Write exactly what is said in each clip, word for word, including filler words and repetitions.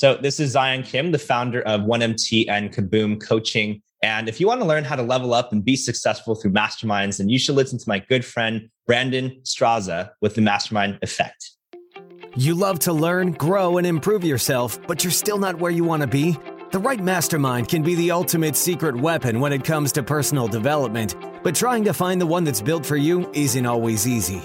So this is Zion Kim, the founder of one M T and Kaboom Coaching. And if you want to learn how to level up and be successful through masterminds, then you should listen to my good friend, Brandon Straza with The Mastermind Effect. You love to learn, grow, and improve yourself, but you're still not where you want to be? The right mastermind can be the ultimate secret weapon when it comes to personal development, but trying to find the one that's built for you isn't always easy.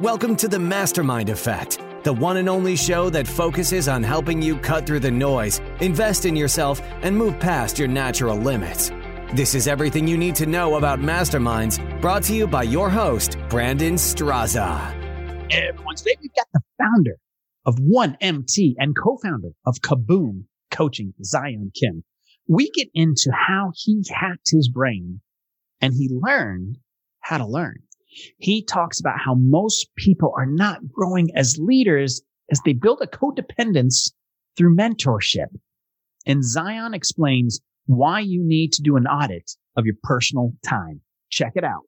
Welcome to The Mastermind Effect, the one and only show that focuses on helping you cut through the noise, invest in yourself, and move past your natural limits. This is everything you need to know about masterminds, brought to you by your host, Brandon Straza. Hey everyone, today we've got the founder of one M T and co-founder of Kaboom Coaching, Zion Kim. We get into how he hacked his brain and he learned how to learn. He talks about how most people are not growing as leaders as they build a codependence through mentorship. And Zion explains why you need to do an audit of your personal time. Check it out.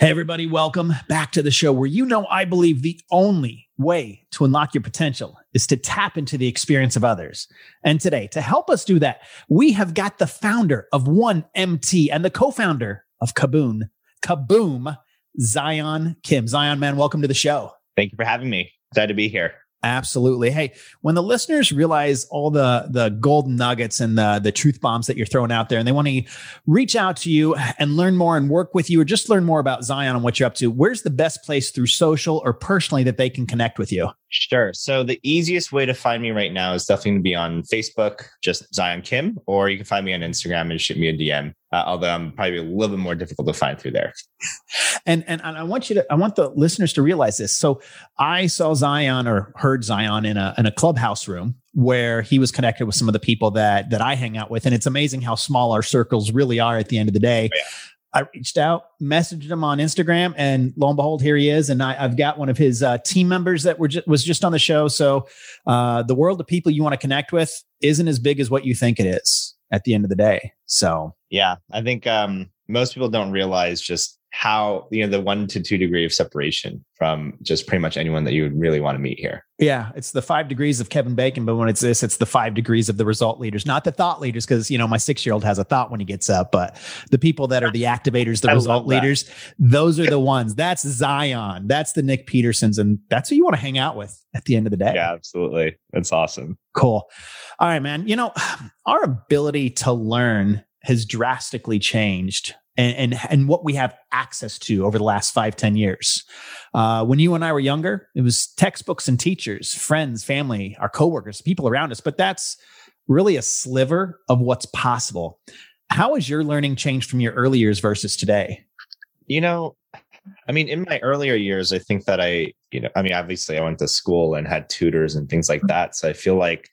Hey, everybody. Welcome back to the show where, you know, I believe the only way to unlock your potential is to tap into the experience of others. And today, to help us do that, we have got the founder of one M T and the co-founder of Kaboom, Kaboom, Zion Kim. Zion, man, welcome to the show. Thank you for having me. Glad to be here. Absolutely. Hey, when the listeners realize all the the golden nuggets and the, the truth bombs that you're throwing out there, and they want to reach out to you and learn more and work with you, or just learn more about Zion and what you're up to, where's the best place through social or personally that they can connect with you? Sure. So the easiest way to find me right now is definitely to be on Facebook, just Zion Kim, or you can find me on Instagram and shoot me a D M. Uh, although I'm probably a little bit more difficult to find through there. And, and and I want you to, I want the listeners to realize this. So I saw Zion or heard Zion in a in a clubhouse room where he was connected with some of the people that that I hang out with, and it's amazing how small our circles really are at the end of the day. Oh, yeah. I reached out, messaged him on Instagram, and lo and behold, here he is. And I, I've got one of his uh, team members that were just, was just on the show. So uh, the world of people you want to connect with isn't as big as what you think it is at the end of the day. So yeah, I think um, most people don't realize just how, you know, the one to two degree of separation from just pretty much anyone that you would really want to meet here. Yeah. It's the five degrees of Kevin Bacon, but when it's this, it's the five degrees of the result leaders, not the thought leaders. Cause you know, my six-year-old has a thought when he gets up, but the people that are the activators, the I result leaders, those are the ones. That's Zion. That's the Nick Petersons. And that's who you want to hang out with at the end of the day. Yeah, absolutely. That's awesome. Cool. All right, man. You know, our ability to learn has drastically changed. And, and and what we have access to over the last five, ten years. Uh, when you and I were younger, it was textbooks and teachers, friends, family, our coworkers, people around us. But that's really a sliver of what's possible. How has your learning changed from your early years versus today? You know, I mean, in my earlier years, I think that I, you know, I mean, obviously I went to school and had tutors and things like that. So I feel like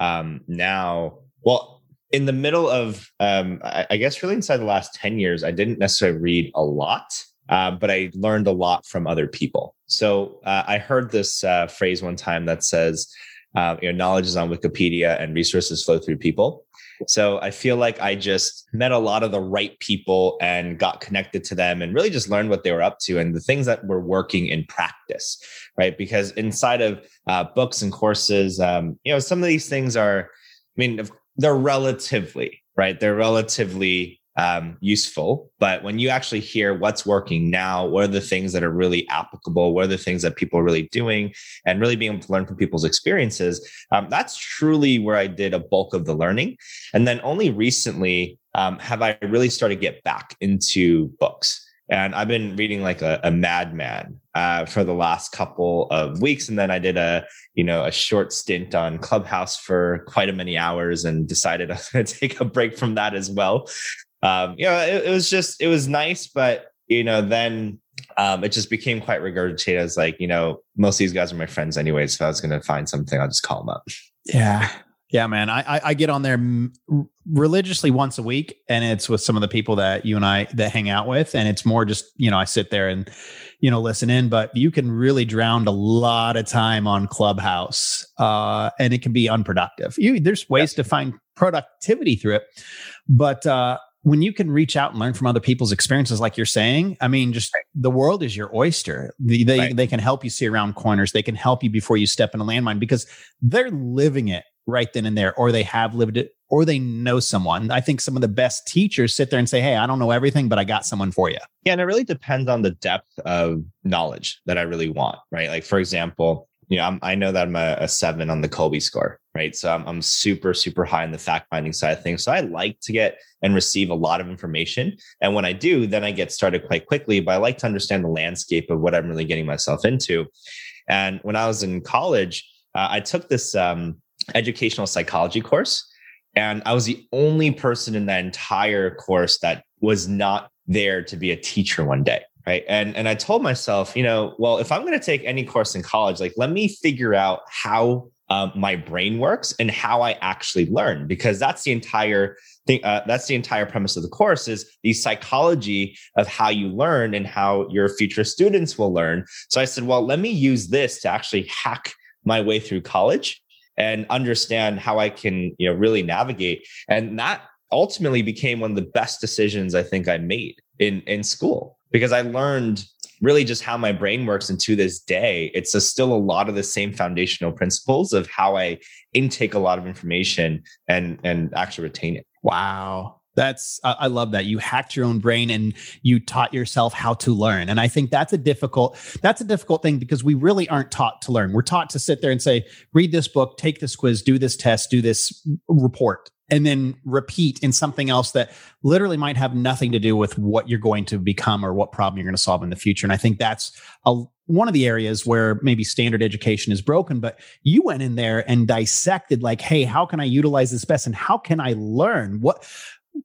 um, now, well, in the middle of, um, I, I guess really inside the last ten years, I didn't necessarily read a lot, uh, but I learned a lot from other people. So uh, I heard this uh, phrase one time that says, uh, you know, knowledge is on Wikipedia and resources flow through people. So I feel like I just met a lot of the right people and got connected to them and really just learned what they were up to and the things that were working in practice, right? Because inside of uh, books and courses, um, you know, some of these things are, I mean, of They're relatively, right? They're relatively um, useful. But when you actually hear what's working now, what are the things that are really applicable? What are the things that people are really doing? And really being able to learn from people's experiences. Um, that's truly where I did a bulk of the learning. And then only recently um, have I really started to get back into books. And I've been reading like a, a madman uh, for the last couple of weeks. And then I did a, you know, a short stint on Clubhouse for quite a many hours and decided I was going to take a break from that as well. Um, you know, it, it was just, it was nice, but, you know, then um, it just became quite regurgitated. I was like, you know, most of these guys are my friends anyway. So if I was going to find something, I'll just call them up. Yeah. Yeah, man, I, I get on there religiously once a week, and it's with some of the people that you and I that hang out with, and it's more just, you know, I sit there and, you know, listen in, but you can really drown a lot of time on Clubhouse, uh, and it can be unproductive. You, there's ways yeah. to find productivity through it, but uh, when you can reach out and learn from other people's experiences, like you're saying, I mean, just right. the world is your oyster. They, they, right. they can help you see around corners. They can help you before you step in a landmine because they're living it right then and there, or they have lived it, or they know someone. I think some of the best teachers sit there and say, hey, I don't know everything, but I got someone for you. Yeah. And it really depends on the depth of knowledge that I really want, right? Like, for example, you know, I'm, I know that I'm a, a seven on the Colby score, right? So I'm, I'm super, super high in the fact-finding side of things. So I like to get and receive a lot of information. And when I do, then I get started quite quickly, but I like to understand the landscape of what I'm really getting myself into. And when I was in college, uh, I took this um, educational psychology course, and I was the only person in that entire course that was not there to be a teacher one day. Right. And, and I told myself, you know, well, if I'm going to take any course in college, like, let me figure out how um, my brain works and how I actually learn, because that's the entire thing. Uh, that's the entire premise of the course, is the psychology of how you learn and how your future students will learn. So I said, well, let me use this to actually hack my way through college and understand how I can, you know, really navigate. And that ultimately became one of the best decisions I think I made in, in school. Because I learned really just how my brain works. And to this day, it's a, still a lot of the same foundational principles of how I intake a lot of information and, and actually retain it. Wow. That's, I love that. You hacked your own brain and you taught yourself how to learn. And I think that's a difficult, that's a difficult thing, because we really aren't taught to learn. We're taught to sit there and say, read this book, take this quiz, do this test, do this report, and then repeat in something else that literally might have nothing to do with what you're going to become or what problem you're going to solve in the future. And I think that's a, one of the areas where maybe standard education is broken, but you went in there and dissected, like, hey, how can I utilize this best? And how can I learn? What,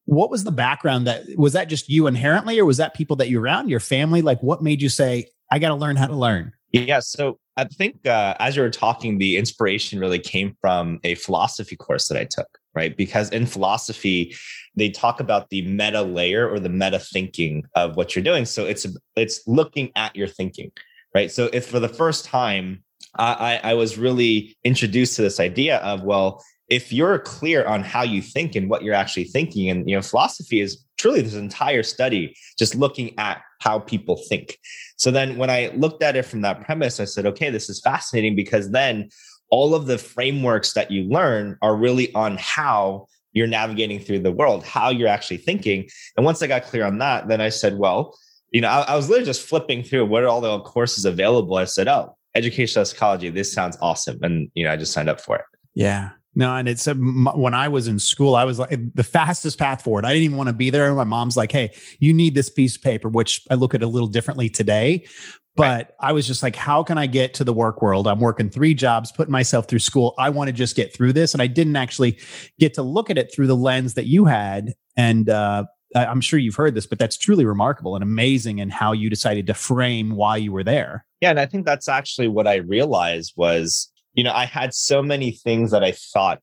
what was the background? That was that just you inherently, or was that people that you're around, your family? Like, what made you say, I got to learn how to learn? Yeah. So I think uh, as you were talking, the inspiration really came from a philosophy course that I took, right? Because in philosophy, they talk about the meta layer or the meta thinking of what you're doing. So it's, it's looking at your thinking, right? So if for the first time, I, I was really introduced to this idea of, well, if you're clear on how you think and what you're actually thinking, and, you know, philosophy is truly this entire study just looking at how people think. So then when I looked at it from that premise, I said, okay, this is fascinating, because then all of the frameworks that you learn are really on how you're navigating through the world, how you're actually thinking. And once I got clear on that, then I said, well, you know, I, I was literally just flipping through what are all the courses available. I said, oh, educational psychology, this sounds awesome. And, you know, I just signed up for it. Yeah. No, and it's a, when I was in school, I was like the fastest path forward. I didn't even want to be there. My mom's like, "Hey, you need this piece of paper," which I look at a little differently today. But right. I was just like, "How can I get to the work world? I'm working three jobs, putting myself through school. I want to just get through this." And I didn't actually get to look at it through the lens that you had. And uh, I'm sure you've heard this, but that's truly remarkable and amazing in how you decided to frame why you were there. Yeah, and I think that's actually what I realized was, you know, I had so many things that I thought,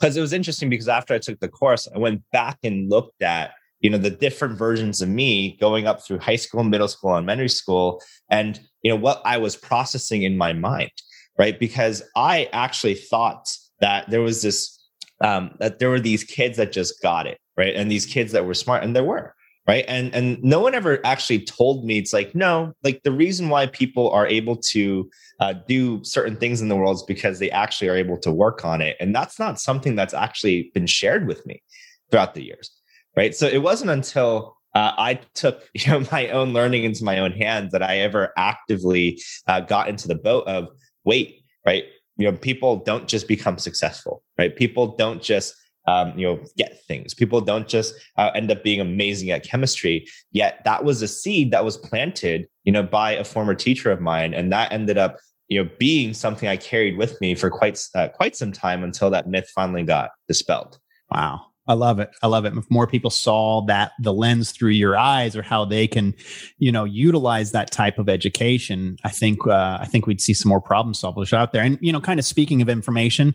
because it was interesting, because after I took the course, I went back and looked at, you know, the different versions of me going up through high school, middle school, elementary school, and, you know, what I was processing in my mind, right? Because I actually thought that there was this, um, that there were these kids that just got it, right? And these kids that were smart, and there were. Right. And and no one ever actually told me, it's like, no, like the reason why people are able to uh, do certain things in the world is because they actually are able to work on it. And that's not something that's actually been shared with me throughout the years. Right. So it wasn't until uh, I took, you know, my own learning into my own hands that I ever actively uh, got into the boat of, wait, right. You know, people don't just become successful. Right. People don't just Um, you know, get things. People don't just uh, end up being amazing at chemistry. Yet that was a seed that was planted, you know, by a former teacher of mine, and that ended up, you know, being something I carried with me for quite uh, quite some time until that myth finally got dispelled. Wow, I love it. I love it. If more people saw that the lens through your eyes, or how they can, you know, utilize that type of education, I think uh, I think we'd see some more problem solvers out there. And, you know, kind of speaking of information,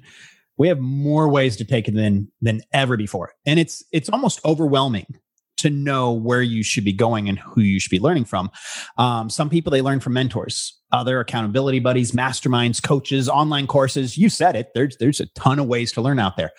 we have more ways to take it than than ever before. And it's it's almost overwhelming to know where you should be going and who you should be learning from. Um, some people, they learn from mentors, other accountability buddies, masterminds, coaches, online courses. You said it. There's, there's a ton of ways to learn out there.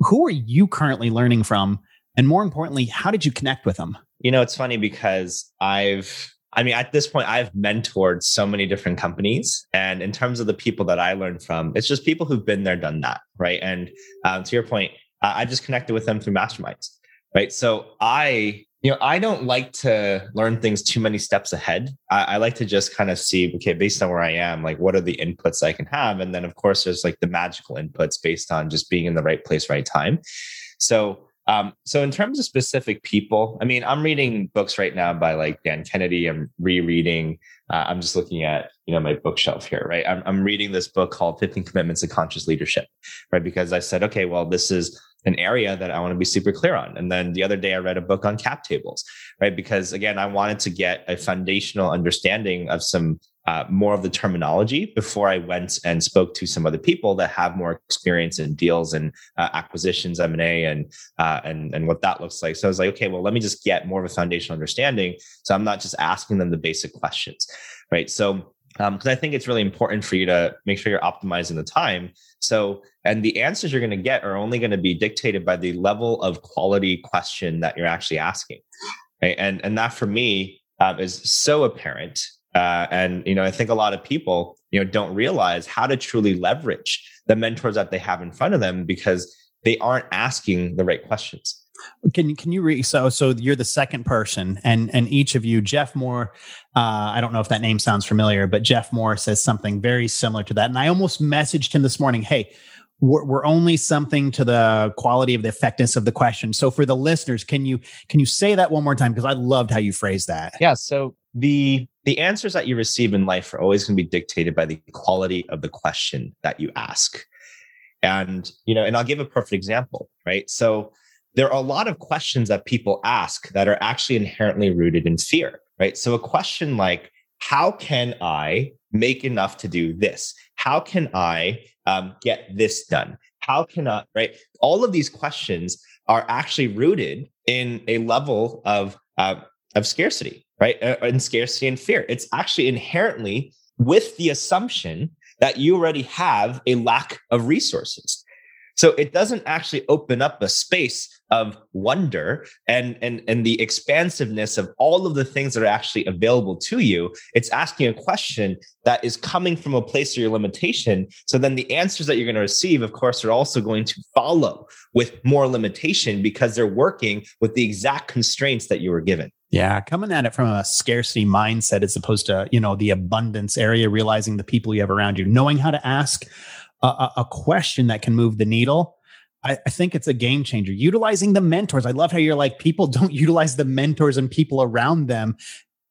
Who are you currently learning from? And more importantly, how did you connect with them? You know, it's funny because I've I mean, at this point, I've mentored so many different companies. And in terms of the people that I learned from, it's just people who've been there, done that, right? And um, to your point, uh, I just connected with them through masterminds, right? So I, you know, I don't like to learn things too many steps ahead. I, I like to just kind of see, okay, based on where I am, like, what are the inputs I can have? And then of course, there's like the magical inputs based on just being in the right place, right time. So Um, so in terms of specific people, I mean, I'm reading books right now by like Dan Kennedy. I'm rereading. Uh, I'm just looking at, you know, my bookshelf here, right? I'm, I'm reading this book called fifteen Commitments to Conscious Leadership, right? Because I said, okay, well, this is an area that I want to be super clear on. And then the other day I read a book on cap tables, right? Because again, I wanted to get a foundational understanding of some Uh, more of the terminology before I went and spoke to some other people that have more experience in deals and uh, acquisitions, M and A, and uh, and and what that looks like. So I was like, okay, well, let me just get more of a foundational understanding, so I'm not just asking them the basic questions, right? So um, because I think it's really important for you to make sure you're optimizing the time. So and the answers you're going to get are only going to be dictated by the level of quality question that you're actually asking, right? And and that for me uh, is so apparent. Uh, and, you know, I think a lot of people, you know, don't realize how to truly leverage the mentors that they have in front of them because they aren't asking the right questions. Can you, can you read? So, so you're the second person and, and each of you, Jeff Moore, uh, I don't know if that name sounds familiar, but Jeff Moore says something very similar to that. And I almost messaged him this morning, hey, we're, we're only something to the quality of the effectiveness of the question. So for the listeners, can you, can you say that one more time? Because I loved how you phrased that. Yeah. So the, The answers that you receive in life are always going to be dictated by the quality of the question that you ask. And, you know, and I'll give a perfect example, right? So there are a lot of questions that people ask that are actually inherently rooted in fear, right? So a question like, how can I make enough to do this? How can I um, get this done? How can I, right? All of these questions are actually rooted in a level of, uh, of scarcity. Right? And scarcity and fear. It's actually inherently with the assumption that you already have a lack of resources. So it doesn't actually open up a space of wonder and, and, and the expansiveness of all of the things that are actually available to you. It's asking a question that is coming from a place of your limitation. So then the answers that you're going to receive, of course, are also going to follow with more limitation because they're working with the exact constraints that you were given. Yeah, coming at it from a scarcity mindset as opposed to, you know, the abundance area, realizing the people you have around you, knowing how to ask a, a question that can move the needle. I, I think it's a game changer. Utilizing the mentors. I love how you're like, people don't utilize the mentors and people around them.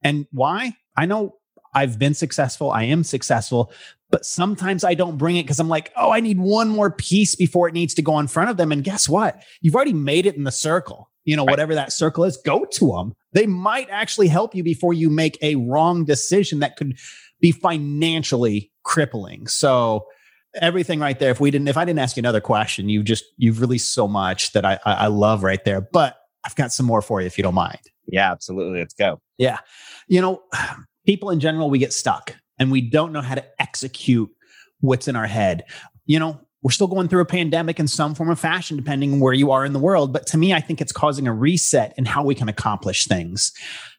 And why? I know I've been successful. I am successful. But sometimes I don't bring it because I'm like, oh, I need one more piece before it needs to go in front of them. And guess what? You've already made it in the circle. You know, right. Whatever that circle is, go to them. They might actually help you before you make a wrong decision that could be financially crippling. So everything right there, if we didn't, if I didn't ask you another question, you just, you've released so much that I, I love right there, but I've got some more for you if you don't mind. Yeah, absolutely. Let's go. Yeah. You know, people in general, we get stuck and we don't know how to execute what's in our head. You know, we're still going through a pandemic in some form or fashion, depending on where you are in the world. But to me, I think it's causing a reset in how we can accomplish things.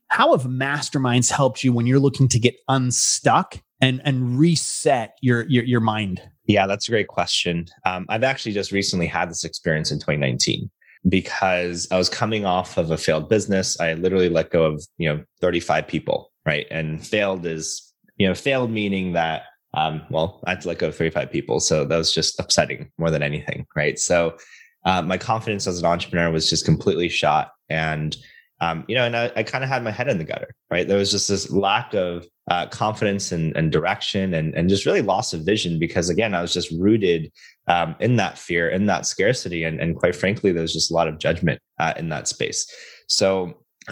How have masterminds helped you when you're looking to get unstuck and, and reset your, your, your mind? Yeah, that's a great question. Um, I've actually just recently had this experience in twenty nineteen because I was coming off of a failed business. I literally let go of, you know, thirty-five people, right? And failed is, you know, failed meaning that Um, well, I had to let go of thirty-five people. So that was just upsetting more than anything, right? So uh, my confidence as an entrepreneur was just completely shot. And, um, you know, and I, I kind of had my head in the gutter, right? There was just this lack of uh, confidence and, and direction and, and just really loss of vision because, again, I was just rooted um, in that fear, in that scarcity. And, and quite frankly, there was just a lot of judgment uh, in that space. So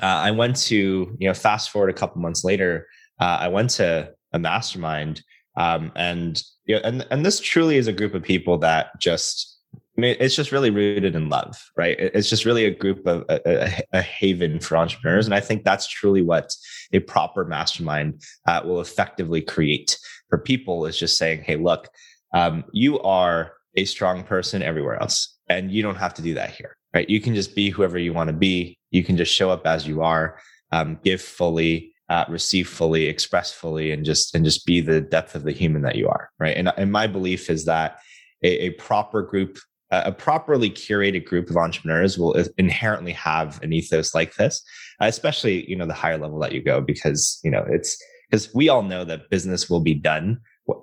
uh, I went to, you know, fast forward a couple months later, uh, I went to a mastermind. Um, and, you know, and, and this truly is a group of people that just, I mean, it's just really rooted in love, right? It's just really a group of a, a, a haven for entrepreneurs. And I think that's truly what a proper mastermind uh, will effectively create for people is just saying, hey, look, um, you are a strong person everywhere else, and you don't have to do that here, right? You can just be whoever you want to be. You can just show up as you are, um, give fully, uh, receive fully, express fully, and just, and just be the depth of the human that you are. Right. And, and my belief is that a, a proper group, uh, a properly curated group of entrepreneurs will inherently have an ethos like this, uh, especially, you know, the higher level that you go, because, you know, it's because we all know that business will be done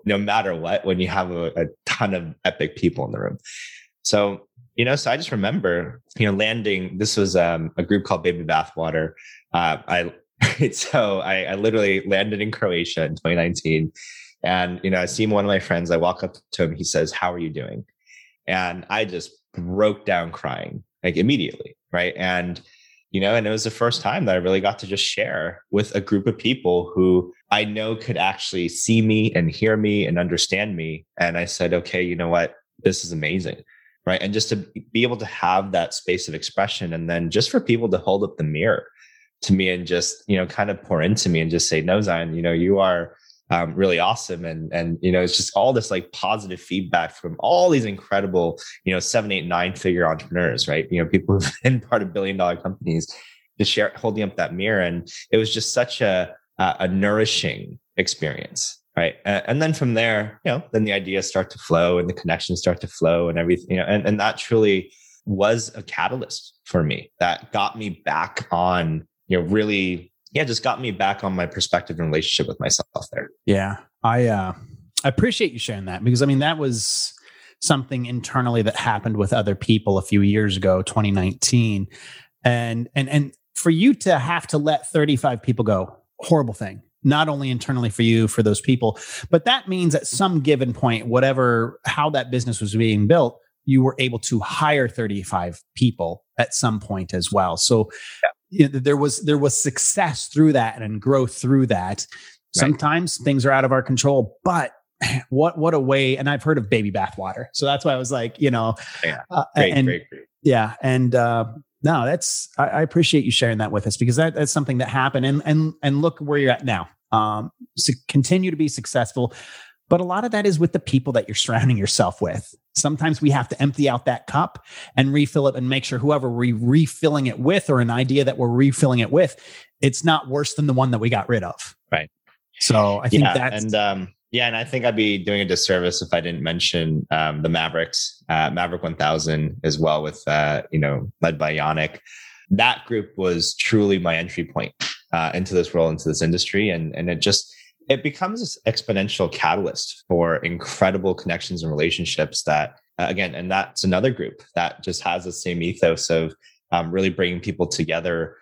no matter what, when you have a, a ton of epic people in the room. So, you know, so I just remember, you know, landing, this was um, a group called Baby Bathwater. Uh, I, so I, I literally landed in Croatia in twenty nineteen, and, you know, I see one of my friends, I walk up to him, he says, "How are you doing?" And I just broke down crying, like immediately. Right. And, you know, and it was the first time that I really got to just share with a group of people who I know could actually see me and hear me and understand me. And I said, okay, you know what? This is amazing. Right. And just to be able to have that space of expression, and then just for people to hold up the mirror to me and just, you know, kind of pour into me and just say, no, Zion, you know, you are um, really awesome. And, and, you know, it's just all this like positive feedback from all these incredible, you know, seven, eight, nine figure entrepreneurs, right? You know, people who've been part of billion dollar companies, to share, holding up that mirror. And it was just such a, Uh, a nourishing experience, right? And, and then from there, you know, then the ideas start to flow and the connections start to flow and everything, you know, and, and that truly was a catalyst for me that got me back on, you know, really, yeah, just got me back on my perspective and relationship with myself there. Yeah. I, uh, I appreciate you sharing that, because I mean, that was something internally that happened with other people a few years ago, twenty nineteen. And, and, and for you to have to let thirty-five people go, horrible thing, not only internally for you, for those people, but that means at some given point, whatever, how that business was being built, you were able to hire thirty-five people at some point as well. So yeah. you know, there was, there was success through that and growth through that. Right. Sometimes things are out of our control, but what, what a way. And I've heard of Baby Bathwater. So that's why I was like, you know, yeah. uh, great, and great, great. yeah. And, uh, No, that's, I, I appreciate you sharing that with us, because that, that's something that happened, and, and, and look where you're at now. Um, so continue to be successful, but a lot of that is with the people that you're surrounding yourself with. Sometimes we have to empty out that cup and refill it and make sure whoever we're refilling it with, or an idea that we're refilling it with, it's not worse than the one that we got rid of. Right. So I think yeah, that's, and, um, yeah. And I think I'd be doing a disservice if I didn't mention um, the Mavericks, uh, Maverick one thousand as well, with, uh, you know, led by Yannick. That group was truly my entry point uh, into this role, into this industry. And, and it just, it becomes this exponential catalyst for incredible connections and relationships that, uh, again, and that's another group that just has the same ethos of um, really bringing people together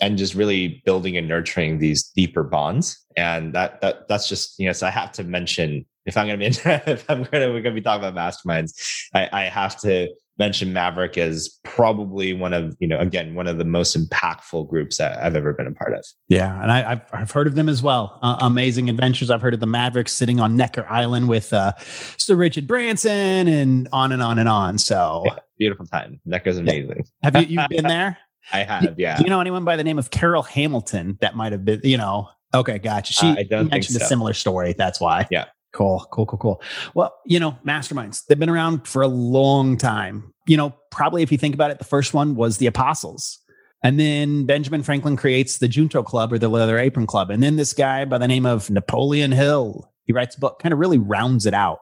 and just really building and nurturing these deeper bonds. And that that that's just, you know, so I have to mention, if I'm going to be, if I'm going to, we're going to be talking about masterminds, I, I have to mention Maverick is probably one of, you know, again, one of the most impactful groups that I've ever been a part of. Yeah. And I, I've, I've heard of them as well. Uh, amazing adventures. I've heard of the Mavericks sitting on Necker Island with uh, Sir Richard Branson, and on and on and on. So yeah, beautiful time. Necker's amazing. Yeah. Have you you've been there? I have. Yeah. Do you know anyone by the name of Carol Hamilton that might've been, you know, okay. Gotcha. She uh, mentioned so. a similar story. That's why. Yeah. Cool. Cool. Cool. Cool. Well, you know, masterminds, they've been around for a long time. You know, probably if you think about it, the first one was the Apostles. And then Benjamin Franklin creates the Junto Club, or the Leather Apron Club. And then this guy by the name of Napoleon Hill, he writes a book, kind of really rounds it out.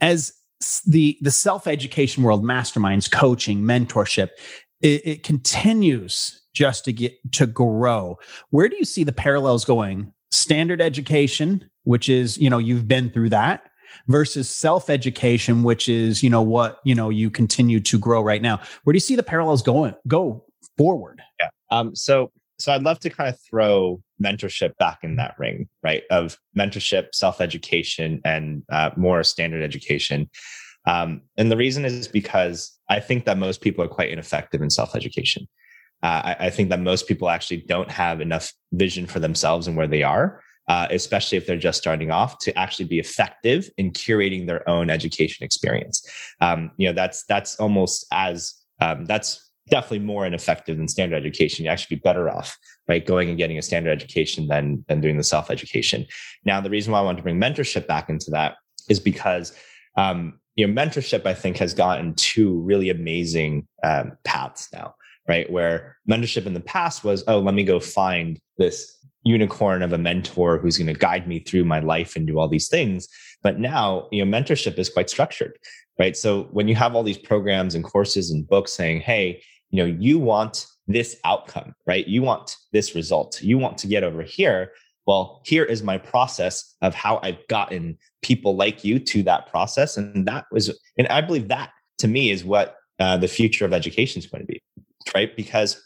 As the, the self-education world, masterminds, coaching, mentorship, it, it continues just to get to grow. Where do you see the parallels going? Standard education, which is, you know, you've been through that, versus self-education, which is, you know, what, you know, you continue to grow right now. Where do you see the parallels going, go forward? Yeah. Um, so, so I'd love to kind of throw mentorship back in that ring, right? Of mentorship, self-education, and uh, more standard education. Um, and the reason is because I think that most people are quite ineffective in self-education. Uh, I, I think that most people actually don't have enough vision for themselves and where they are, uh, especially if they're just starting off, to actually be effective in curating their own education experience. Um, you know, that's that's almost as um, that's definitely more ineffective than standard education. You actually be better off, right, going and getting a standard education than than doing the self-education. Now, the reason why I want to bring mentorship back into that is because um, you know, mentorship, I think, has gotten two really amazing um, paths now. Right. Where mentorship in the past was, oh, let me go find this unicorn of a mentor who's going to guide me through my life and do all these things. But now, you know, mentorship is quite structured, right? So when you have all these programs and courses and books saying, hey, you know, you want this outcome, right? You want this result. You want to get over here. Well, here is my process of how I've gotten people like you to that process. And that was, and I believe that to me is what uh, the future of education is going to be, right? Because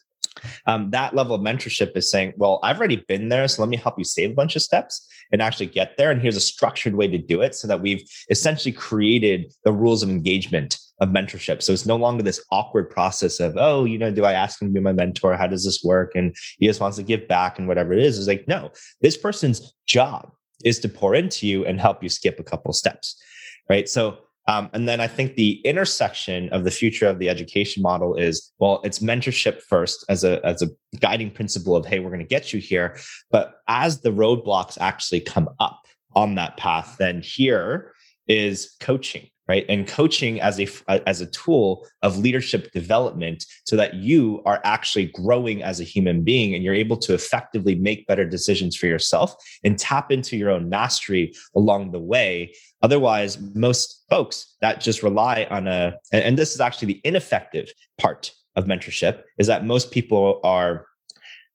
um, that level of mentorship is saying, well, I've already been there, so let me help you save a bunch of steps and actually get there. And here's a structured way to do it so that we've essentially created the rules of engagement of mentorship. So it's no longer this awkward process of, oh, you know, do I ask him to be my mentor? How does this work? And he just wants to give back and whatever it is. It's like, no, this person's job is to pour into you and help you skip a couple of steps, right? So, um, and then I think the intersection of the future of the education model is, well, it's mentorship first as a, as a guiding principle of, hey, we're going to get you here. But as the roadblocks actually come up on that path, then here is coaching. Right. And coaching as a as a tool of leadership development so that you are actually growing as a human being and you're able to effectively make better decisions for yourself and tap into your own mastery along the way. Otherwise, most folks that just rely on a, and this is actually the ineffective part of mentorship, is that most people are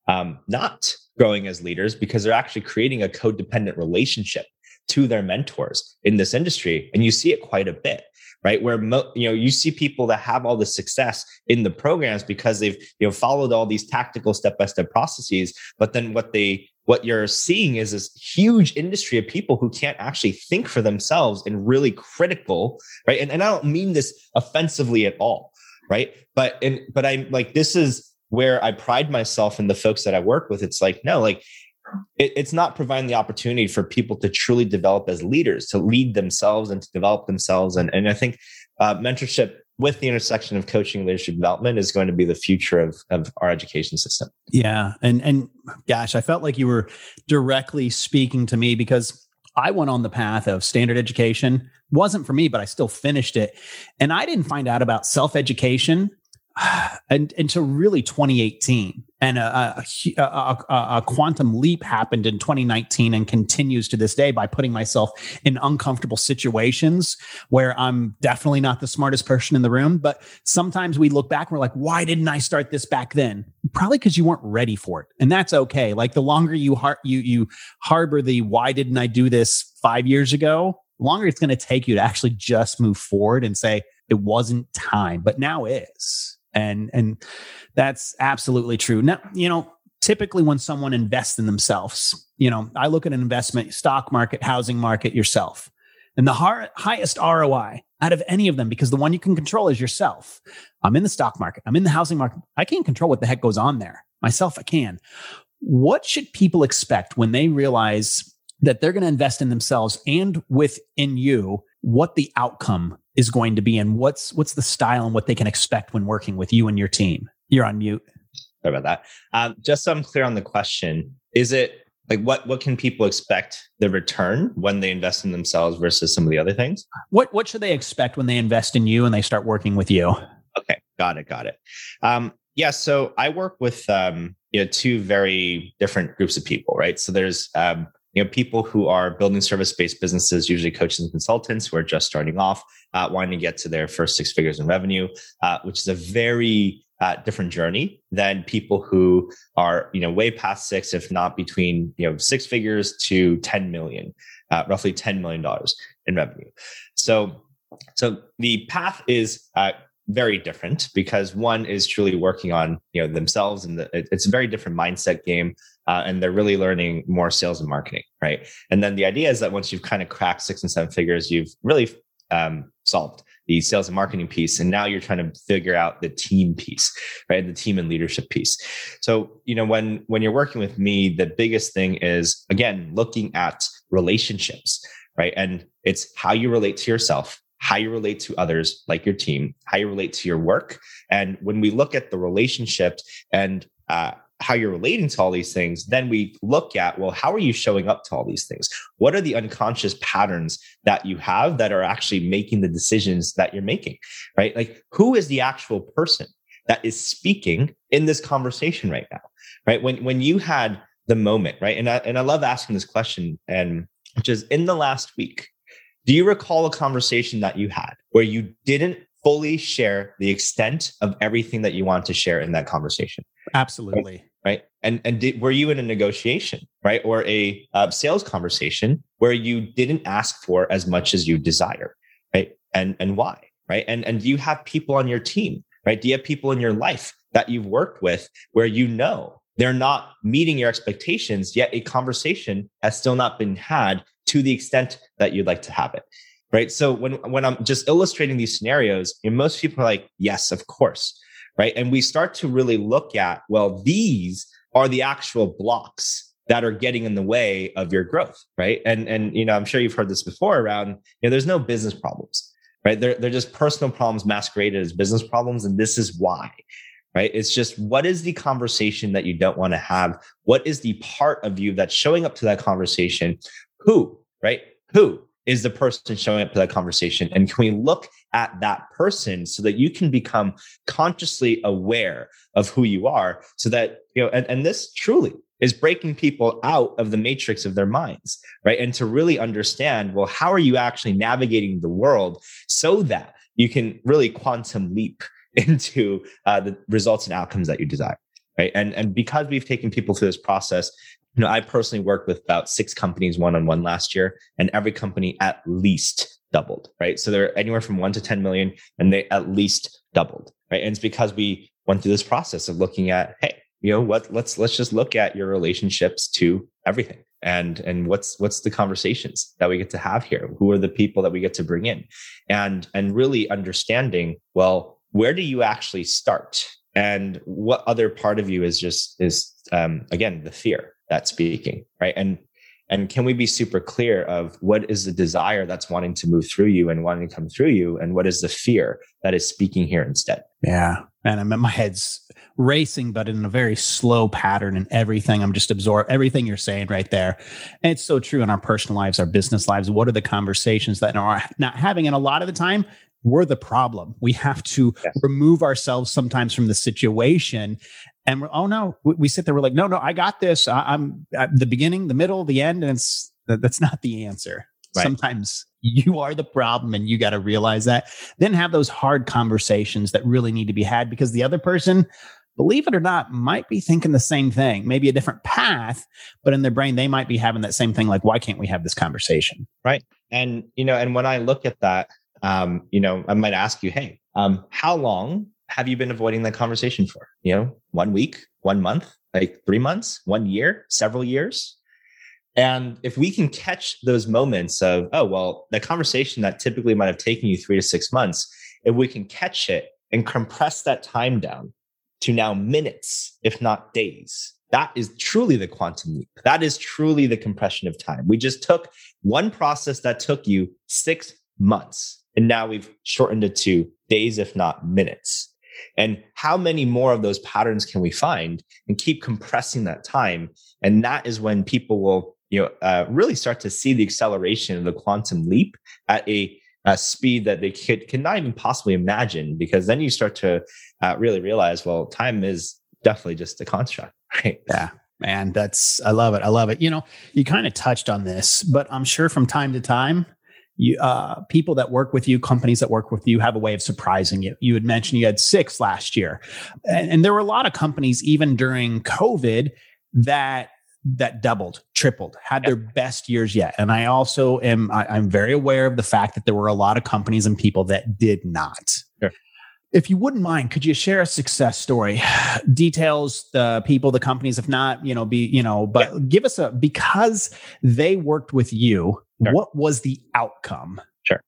um, not growing as leaders because they're actually creating a codependent relationship to their mentors in this industry. And you see it quite a bit, right? Where, mo- you know, you see people that have all the success in the programs because they've, you know, followed all these tactical step-by-step processes. But then what they, what you're seeing is this huge industry of people who can't actually think for themselves and really critical, right? And, and I don't mean this offensively at all, right? But, and, but I'm like, this is where I pride myself in the folks that I work with. It's like, no, like, It, it's not providing the opportunity for people to truly develop as leaders, to lead themselves and to develop themselves. And, and I think uh, mentorship with the intersection of coaching and leadership development is going to be the future of, of our education system. Yeah. And, and gosh, I felt like you were directly speaking to me because I went on the path of standard education. Wasn't for me, but I still finished it. And I didn't find out about self-education And, until really twenty eighteen, and a, a, a, a quantum leap happened in twenty nineteen and continues to this day by putting myself in uncomfortable situations where I'm definitely not the smartest person in the room. But sometimes we look back and we're like, why didn't I start this back then? Probably because you weren't ready for it. And that's okay. Like the longer you har- you you harbor the why didn't I do this five years ago, the longer it's going to take you to actually just move forward and say, it wasn't time, but now is. And and that's absolutely true. Now, you know, typically when someone invests in themselves, you know, I look at an investment, stock market, housing market, yourself, and the har- highest R O I out of any of them, because the one you can control is yourself. I'm in the stock market. I'm in the housing market. I can't control what the heck goes on there. Myself, I can. What should people expect when they realize that they're going to invest in themselves and within you, what the outcome is going to be and what's what's the style and what they can expect when working with you and your team? You're on mute. Sorry about that. Um, just so I'm clear on the question, is it like what what can people expect the return when they invest in themselves versus some of the other things? What what should they expect when they invest in you and they start working with you? Okay, got it, got it. Um, yeah, so I work with um, you know two very different groups of people, right? So there's um, you know, people who are building service-based businesses, usually coaches and consultants who are just starting off, uh, wanting to get to their first six figures in revenue, uh, which is a very uh, different journey than people who are, you know, way past six, if not between, you know, six figures to ten million, uh, roughly ten million dollars in revenue. So, so the path is uh, very different because one is truly working on, you know, themselves, and the, it's a very different mindset game. Uh, and they're really learning more sales and marketing, right? And then the idea is that once you've kind of cracked six and seven figures, you've really um, solved the sales and marketing piece. And now you're trying to figure out the team piece, right? The team and leadership piece. So, you know, when, when you're working with me, the biggest thing is, again, looking at relationships, right? And it's how you relate to yourself, how you relate to others, like your team, how you relate to your work. And when we look at the relationship and, uh, how you're relating to all these things, then we look at, well, how are you showing up to all these things? What are the unconscious patterns that you have that are actually making the decisions that you're making, right? Like, who is the actual person that is speaking in this conversation right now, right? When when you had the moment, right? And I, and I love asking this question, and which is, in the last week, do you recall a conversation that you had where you didn't fully share the extent of everything that you want to share in that conversation? Absolutely. Right? Right. And and did, were you in a negotiation, right? Or a uh, sales conversation where you didn't ask for as much as you desire, right? And and why, right? And and do you have people on your team, right? Do you have people in your life that you've worked with where you know they're not meeting your expectations, yet a conversation has still not been had to the extent that you'd like to have it, right? So when when I'm just illustrating these scenarios, and most people are like, yes, of course. Right. And we start to really look at, well, these are the actual blocks that are getting in the way of your growth. Right. And, and, you know, I'm sure you've heard this before around, you know, there's no business problems, right? They're, they're just personal problems masqueraded as business problems. And this is why, right? It's just, what is the conversation that you don't want to have? What is the part of you that's showing up to that conversation? Who, right? Who is the person showing up to that conversation? And can we look at that person so that you can become consciously aware of who you are, so that, you know, and, and this truly is breaking people out of the matrix of their minds, right? And to really understand, well, how are you actually navigating the world so that you can really quantum leap into uh, the results and outcomes that you desire, right? And, and because we've taken people through this process, you know, I personally worked with about six companies one-on-one last year, and every company at least doubled, right? So they're anywhere from one to ten million, and they at least doubled, right? And it's because we went through this process of looking at, hey, you know what, let's, let's just look at your relationships to everything. And, and what's, what's the conversations that we get to have here? Who are the people that we get to bring in? And, and really understanding, well, where do you actually start? And what other part of you is just, is, um, again, the fear that's speaking, right? And, and can we be super clear of what is the desire that's wanting to move through you and wanting to come through you? And what is the fear that is speaking here instead? Yeah. And I'm in my head's racing, but in a very slow pattern, and everything I'm just absorb everything you're saying right there. And it's so true in our personal lives, our business lives. What are the conversations that are not having? And a lot of the time, we're the problem. We have to yes. remove ourselves sometimes from the situation. And we're, oh no, we, we sit there. We're like, no, no, I got this. I, I'm at the beginning, the middle, the end. And it's, that, that's not the answer. Right. Sometimes you are the problem, and you got to realize that. Then have those hard conversations that really need to be had, because the other person, believe it or not, might be thinking the same thing, maybe a different path, but in their brain, they might be having that same thing. Like, why can't we have this conversation? Right. And, you know, and when I look at that, Um, you know, I might ask you, hey, um, how long have you been avoiding that conversation for? You know, one week, one month, like three months, one year, several years. And if we can catch those moments of, oh, well, the conversation that typically might have taken you three to six months, if we can catch it and compress that time down to now minutes, if not days, that is truly the quantum leap. That is truly the compression of time. We just took one process that took you six months. And now we've shortened it to days, if not minutes. And how many more of those patterns can we find and keep compressing that time? And that is when people will, you know, uh, really start to see the acceleration of the quantum leap at a, a speed that they could, cannot even possibly imagine, because then you start to uh, really realize, well, time is definitely just a construct, right? Yeah. Man, that's, I love it. I love it. You know, you kind of touched on this, but I'm sure from time to time, You, uh, people that work with you, companies that work with you, have a way of surprising you. You had mentioned you had six last year, and, and there were a lot of companies even during COVID that that doubled, tripled, had their best years yet. And I also am I, I'm very aware of the fact that there were a lot of companies and people that did not. Sure. If you wouldn't mind, could you share a success story? Details, the people, the companies, if not, you know, be, you know, but yeah. give us a, because they worked with you, sure. What was the outcome? Sure.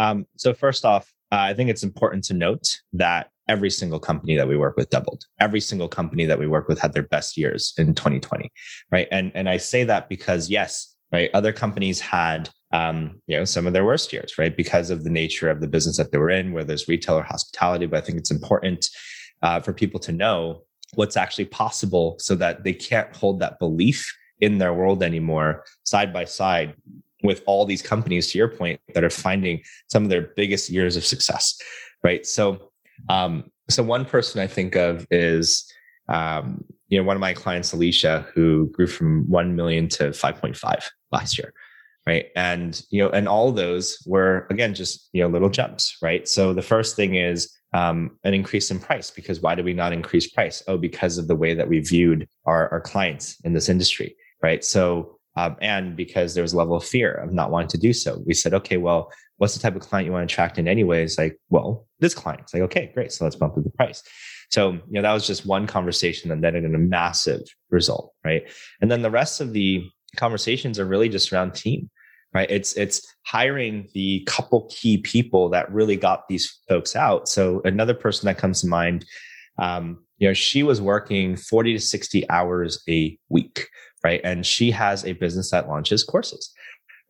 Um, so first off, uh, I think it's important to note that every single company that we work with doubled. Every single company that we work with had their best years in twenty twenty, right? And, and I say that because yes, right, other companies had, Um, you know, some of their worst years, right? Because of the nature of the business that they were in, whether it's retail or hospitality. But I think it's important uh, for people to know what's actually possible, so that they can't hold that belief in their world anymore, side by side with all these companies, to your point, that are finding some of their biggest years of success, right? So, um, so one person I think of is Um, you know, one of my clients, Alicia, who grew from one million to five point five last year. Right. And, you know, and all those were, again, just, you know, little jumps. Right. So the first thing is um, an increase in price, because why do we not increase price? Oh, because of the way that we viewed our, our clients in this industry. Right. So, Um, and because there was a level of fear of not wanting to do so, we said, okay, well, what's the type of client you want to attract in anyways? Like, well, this client. It's like, okay, great. So let's bump up the price. So, you know, that was just one conversation and then it had a massive result, right? And then the rest of the conversations are really just around team, right? It's, it's hiring the couple key people that really got these folks out. So another person that comes to mind, um, you know, she was working forty to sixty hours a week. Right. And she has a business that launches courses.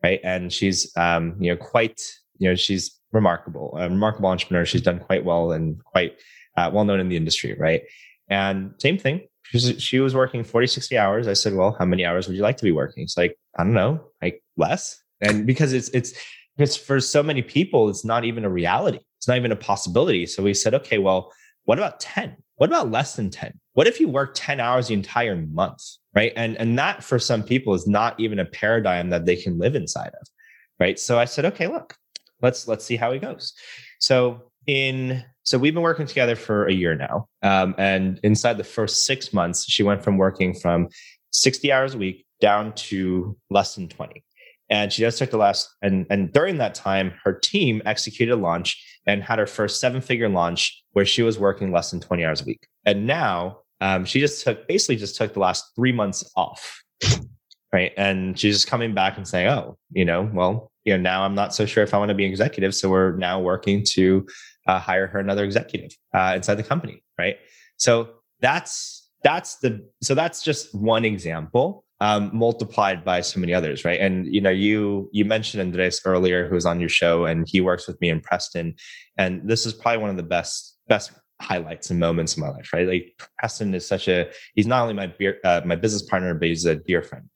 Right. And she's, um, you know, quite, you know, she's remarkable, a remarkable entrepreneur. She's done quite well and quite uh, well known in the industry. Right. And same thing. She's, she was working forty, sixty hours. I said, well, how many hours would you like to be working? It's like, I don't know, like less. And because it's, it's, it's for so many people, it's not even a reality. It's not even a possibility. So we said, okay, well, what about ten? What about less than ten? What if you work ten hours the entire month, right? And and that for some people is not even a paradigm that they can live inside of, right? So I said, okay, look, let's let's see how it goes. So in so we've been working together for a year now, um, and inside the first six months, she went from working from sixty hours a week down to less than twenty, and she just took the last. And and during that time, her team executed a launch and had her first seven-figure launch where she was working less than twenty hours a week, and now. Um, she just took, basically just took the last three months off, right? And she's just coming back and saying, oh, you know, well, you know, now I'm not so sure if I want to be an executive. So we're now working to uh, hire her another executive uh, inside the company, right? So that's, that's the, so that's just one example um, multiplied by so many others, right? And, you know, you, you mentioned Andres earlier, who was on your show and he works with me in Preston. And this is probably one of the best, best highlights and moments in my life, right? Like Preston is such a, he's not only my beer, uh, my business partner, but he's a dear friend.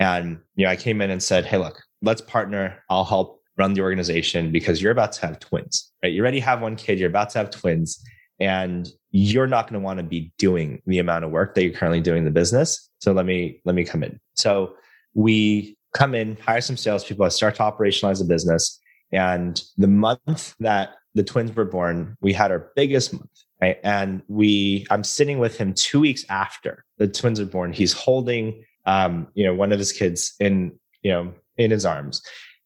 And, you know, I came in and said, hey, look, let's partner. I'll help run the organization because you're about to have twins, right? You already have one kid, you're about to have twins, and you're not going to want to be doing the amount of work that you're currently doing in the business. So let me, let me come in. So we come in, hire some salespeople, I start to operationalize the business. And the month that the twins were born, we had our biggest month, right? And we, I'm sitting with him two weeks after the twins were born. He's holding, um, you know, one of his kids in, you know, in his arms.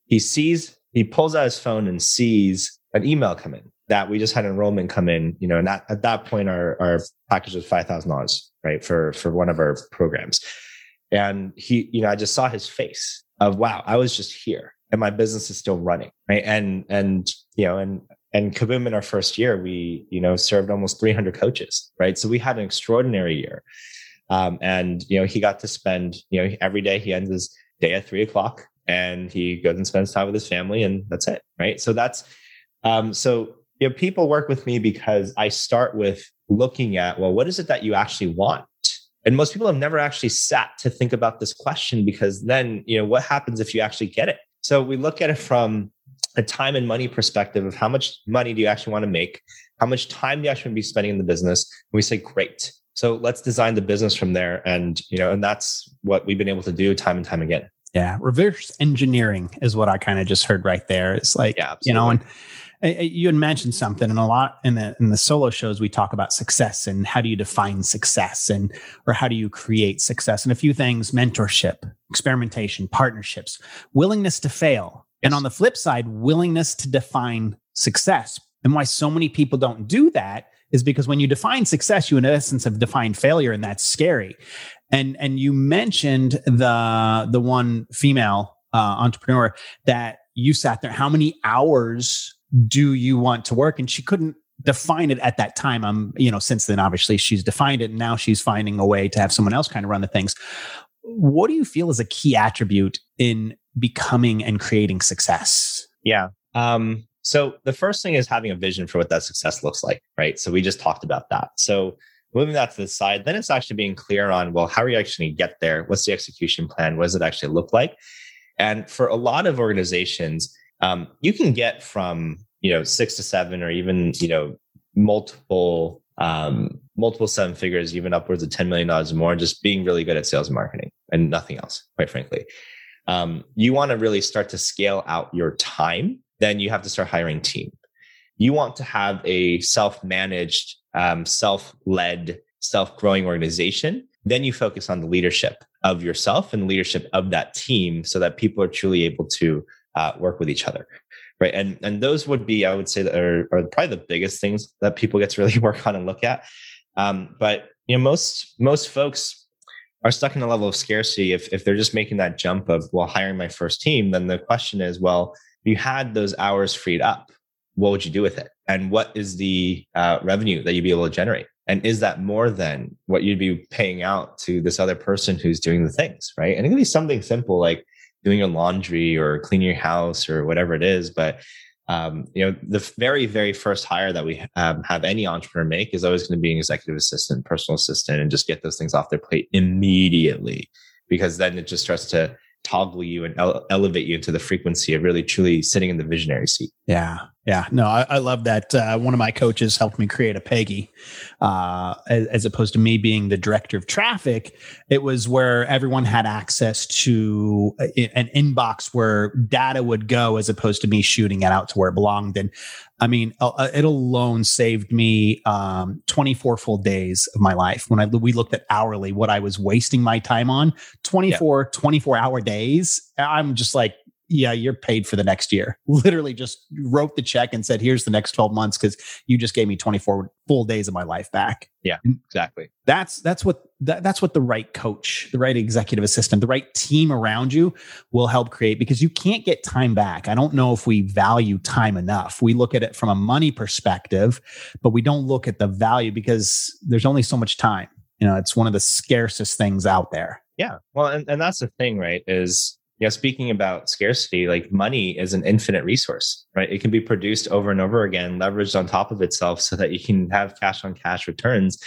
He sees, he pulls out his phone and sees an email come in that we just had enrollment come in, you know, and that, at that point, our, our package was five thousand dollars, right? For, for one of our programs. And he, you know, I just saw his face of, wow, I was just here and my business is still running. Right. And, and, you know, and, And Kaboom, in our first year, we, you know, served almost three hundred coaches, right? So we had an extraordinary year. Um, and, you know, he got to spend, you know, every day he ends his day at three o'clock and he goes and spends time with his family and that's it, right? So that's, um, so, you know, people work with me because I start with looking at, well, what is it that you actually want? And most people have never actually sat to think about this question because then, you know, what happens if you actually get it? So we look at it from a time and money perspective of how much money do you actually want to make? How much time do you actually want to be spending in the business? And we say, great. So let's design the business from there. And, you know, and that's what we've been able to do time and time again. Yeah. Reverse engineering is what I kind of just heard right there. It's like, yeah, you know, and I, I, you had mentioned something, and a lot in the, in the solo shows, we talk about success and how do you define success and, or how do you create success? And a few things, mentorship, experimentation, partnerships, willingness to fail. And on the flip side, willingness to define success. And why so many people don't do that is because when you define success, you in essence have defined failure, and that's scary. And and you mentioned the the one female uh, entrepreneur that you sat there. How many hours do you want to work? And she couldn't define it at that time. Um, you know, since then, obviously, she's defined it, and now she's finding a way to have someone else kind of run the things. What do you feel is a key attribute in becoming and creating success? Yeah. Um, so the first thing is having a vision for what that success looks like, right? So we just talked about that. So moving that to the side, then it's actually being clear on, well, how are you actually going to get there? What's the execution plan? What does it actually look like? And for a lot of organizations, um, you can get from, you know, six to seven or even, you know, multiple, um, multiple seven figures, even upwards of ten million dollars or more, just being really good at sales and marketing and nothing else, quite frankly. Um, you want to really start to scale out your time, then you have to start hiring team. You want to have a self-managed, um, self-led, self-growing organization. Then you focus on the leadership of yourself and the leadership of that team so that people are truly able to uh, work with each other. Right. And, and those would be, I would say, that are, are probably the biggest things that people get to really work on and look at. Um, but you know, most most folks are stuck in a level of scarcity if if they're just making that jump of, well, hiring my first team, then the question is, well, if you had those hours freed up, what would you do with it? And what is the uh, revenue that you'd be able to generate? And is that more than what you'd be paying out to this other person who's doing the things, right? And it can be something simple like doing your laundry or cleaning your house or whatever it is. But um, you know, the very, very first hire that we um, have any entrepreneur make is always going to be an executive assistant, personal assistant, and just get those things off their plate immediately, because then it just starts to toggle you and ele- elevate you into the frequency of really truly sitting in the visionary seat. Yeah. Yeah. No, I, I love that. Uh, one of my coaches helped me create a Peggy, uh, as, as opposed to me being the director of traffic. It was where everyone had access to a, an inbox where data would go, as opposed to me shooting it out to where it belonged. And I mean, it alone saved me um, twenty-four full days of my life. When I we looked at hourly, what I was wasting my time on, twenty-four, yeah. twenty-four hour days. I'm just like, yeah, you're paid for the next year. Literally just wrote the check and said, here's the next twelve months, because you just gave me twenty-four full days of my life back. Yeah, exactly. That's that's what that, that's what the right coach, the right executive assistant, the right team around you will help create, because you can't get time back. I don't know if we value time enough. We look at it from a money perspective, but we don't look at the value, because there's only so much time. You know, it's one of the scarcest things out there. Yeah. Well, and, and that's the thing, right? Is Yeah, you know, speaking about scarcity, like money is an infinite resource, right? It can be produced over and over again, leveraged on top of itself so that you can have cash on cash returns.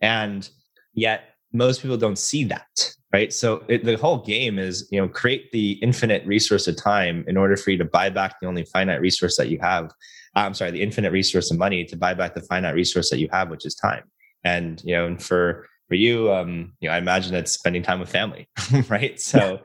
And yet most people don't see that, right? So it, the whole game is, you know, create the infinite resource of time in order for you to buy back the only finite resource that you have. I'm sorry, the infinite resource of money to buy back the finite resource that you have, which is time. And, you know, and for, for you, um, you know, I imagine it's spending time with family, right? So...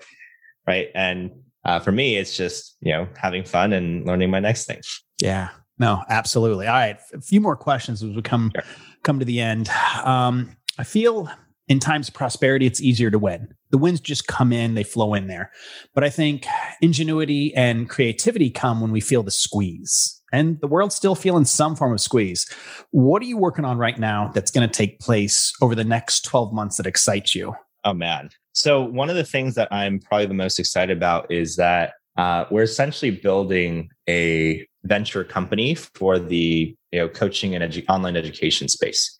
Right. And uh, for me, it's just, you know, having fun and learning my next thing. Yeah, no, absolutely. All right. A few more questions as we come, sure. come to the end. Um, I feel in times of prosperity, it's easier to win. The wins just come in, they flow in there. But I think ingenuity and creativity come when we feel the squeeze, and the world's still feeling some form of squeeze. What are you working on right now that's going to take place over the next twelve months that excites you? Oh, man. So one of the things that I'm probably the most excited about is that uh, we're essentially building a venture company for the you know coaching and edu- online education space.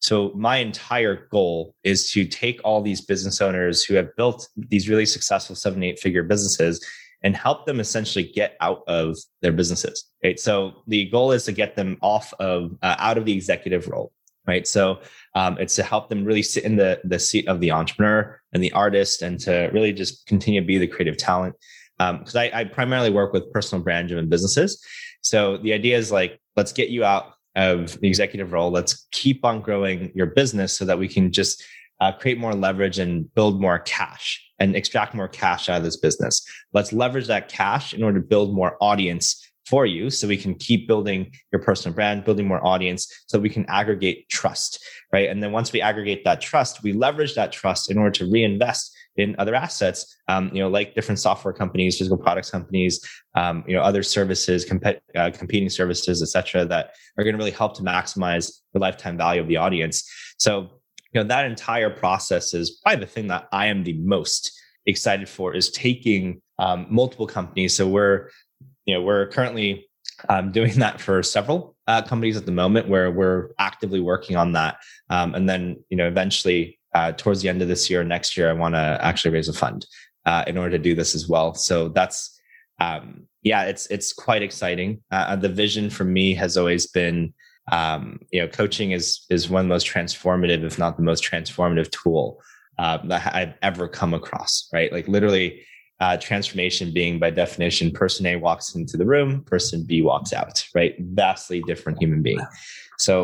So my entire goal is to take all these business owners who have built these really successful seven, eight figure businesses and help them essentially get out of their businesses. Right? So the goal is to get them off of uh, out of the executive role. Right. So um, it's to help them really sit in the, the seat of the entrepreneur and the artist, and to really just continue to be the creative talent. Because um, I, I primarily work with personal brand driven businesses. So the idea is like, let's get you out of the executive role. Let's keep on growing your business so that we can just uh, create more leverage and build more cash and extract more cash out of this business. Let's leverage that cash in order to build more audience for you, so we can keep building your personal brand, building more audience, so we can aggregate trust, right? And then once we aggregate that trust, we leverage that trust in order to reinvest in other assets, um, you know, like different software companies, physical products companies, um, you know, other services, comp- uh, competing services, et cetera, that are going to really help to maximize the lifetime value of the audience. So, you know, that entire process is probably the thing that I am the most excited for, is taking um, multiple companies. So we're You know, we're currently um, doing that for several uh, companies at the moment, where we're actively working on that. Um, and then, you know, eventually uh, towards the end of this year, next year, I want to actually raise a fund uh, in order to do this as well. So that's, um, yeah, it's it's quite exciting. Uh, the vision for me has always been, um, you know, coaching is is one of the most transformative, if not the most transformative tool uh, that I've ever come across, right? Like literally, Uh, transformation being by definition, person A walks into the room, person B walks out, right? Vastly different human being. So,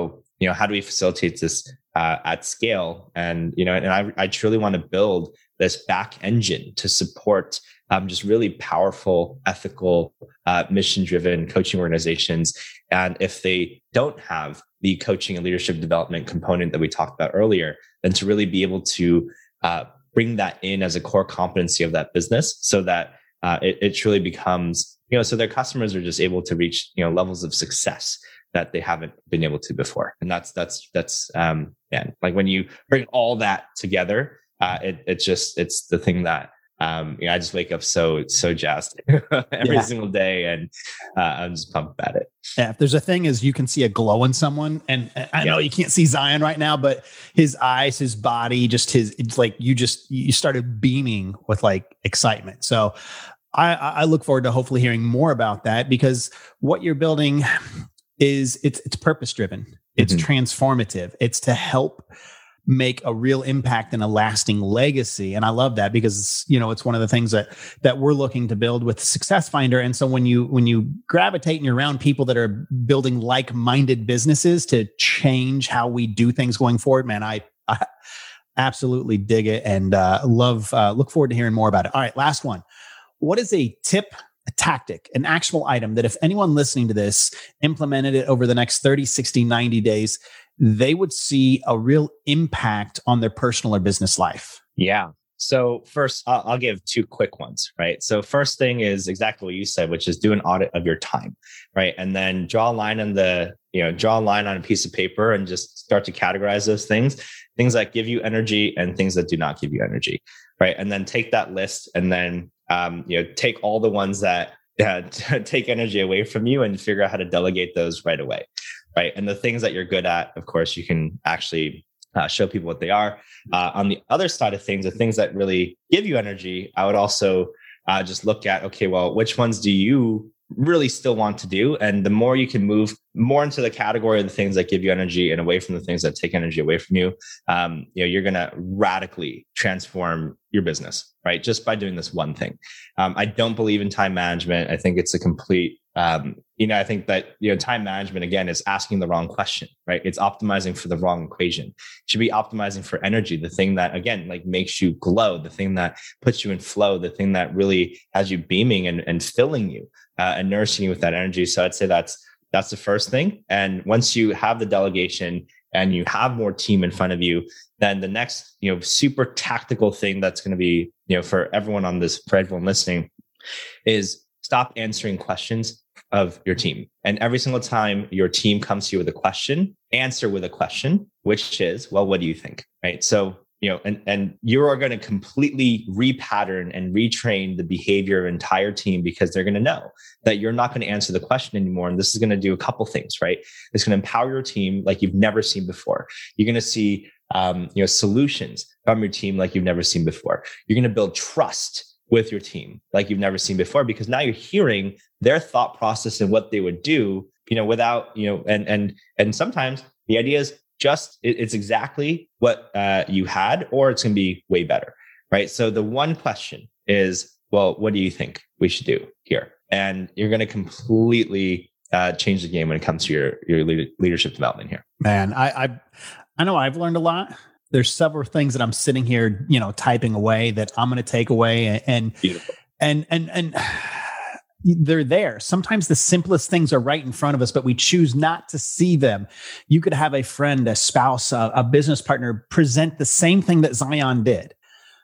you know, how do we facilitate this uh, at scale. And, you know, and I, I truly want to build this back engine to support um, just really powerful, ethical, uh, mission-driven coaching organizations. And if they don't have the coaching and leadership development component that we talked about earlier, then to really be able to uh, bring that in as a core competency of that business so that uh, it, it truly becomes, you know, so their customers are just able to reach, you know, levels of success that they haven't been able to before. And that's, that's, that's, um, yeah, like when you bring all that together, uh, it, it's just, it's the thing that, um, you know, I just wake up so, so jazzed every yeah. single day, and uh, I'm just pumped about it. Yeah. If there's a thing is you can see a glow in someone, and I know yeah. you can't see Zion right now, but his eyes, his body, just his, it's like, you just, you started beaming with like excitement. So I, I look forward to hopefully hearing more about that, because what you're building is it's, it's purpose-driven. It's mm-hmm. transformative. It's to help make a real impact and a lasting legacy. And I love that, because, you know, it's one of the things that, that we're looking to build with SuccessFinder. And so when you, when you gravitate and you're around people that are building like-minded businesses to change how we do things going forward, man, I, I absolutely dig it, and uh, love, uh, look forward to hearing more about it. All right. Last one. What is a tip, a tactic, an actual item that if anyone listening to this implemented it over the next thirty, sixty, ninety days, they would see a real impact on their personal or business life? Yeah. So first, I'll, I'll give two quick ones, right? So first thing is exactly what you said, which is do an audit of your time, right? And then draw a line on the, you know, draw a line on a piece of paper and just start to categorize those things, things that give you energy and things that do not give you energy, right? And then take that list and then, um, you know, take all the ones that uh, take energy away from you and figure out how to delegate those right away. Right. And the things that you're good at, of course, you can actually uh, show people what they are. Uh, on the other side of things, the things that really give you energy, I would also uh, just look at, okay, well, which ones do you really still want to do? And the more you can move more into the category of the things that give you energy and away from the things that take energy away from you, um, you know, you're going to radically transform your business, right? Just by doing this one thing. Um, I don't believe in time management. I think it's a complete Um, you know, I think that, you know, time management, again, is asking the wrong question, right? It's optimizing for the wrong equation. You should be optimizing for energy, the thing that, again, like makes you glow, the thing that puts you in flow, the thing that really has you beaming and, and filling you uh, and nourishing you with that energy. So I'd say that's, that's the first thing. And once you have the delegation and you have more team in front of you, then the next, you know, super tactical thing that's going to be, you know, for everyone on this, for everyone listening, is stop answering questions of your team. And every single time your team comes to you with a question, answer with a question, which is, well, what do you think? Right. So, you know, and, and you are going to completely repattern and retrain the behavior of your entire team, because they're going to know that you're not going to answer the question anymore. And this is going to do a couple things, right? It's going to empower your team like you've never seen before. You're going to see, um, you know, solutions from your team like you've never seen before. You're going to build trust with your team like you've never seen before, because now you're hearing their thought process and what they would do, you know, without, you know, and, and, and sometimes the idea is just, it, it's exactly what uh, you had, or it's going to be way better. Right. So the one question is, well, what do you think we should do here? And you're going to completely uh, change the game when it comes to your, your leadership development here. Man, I, I, I know I've learned a lot. There's several things that I'm sitting here, you know, typing away that I'm going to take away, and, and, Beautiful. and, and, and they're there. Sometimes the simplest things are right in front of us, but we choose not to see them. You could have a friend, a spouse, a, a business partner present the same thing that Zion did,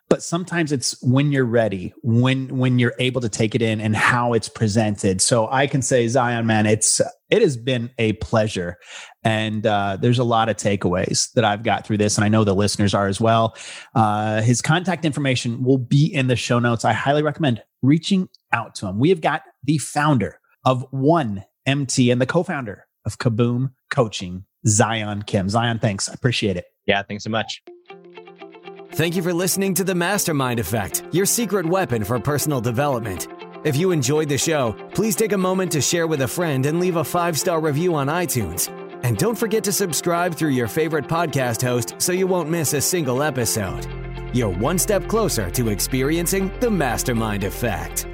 but sometimes it's when you're ready, when, when you're able to take it in and how it's presented. So I can say, Zion, man, it's, it has been a pleasure. And uh, there's a lot of takeaways that I've got through this, and I know the listeners are as well. Uh, his contact information will be in the show notes. I highly recommend reaching out to him. We have got the founder of one M T and the co-founder of Kaboom Coaching, Zion Kim. Zion, thanks. I appreciate it. Yeah, thanks so much. Thank you for listening to The Mastermind Effect, your secret weapon for personal development. If you enjoyed the show, please take a moment to share with a friend and leave a five-star review on iTunes. And don't forget to subscribe through your favorite podcast host so you won't miss a single episode. You're one step closer to experiencing the Mastermind Effect.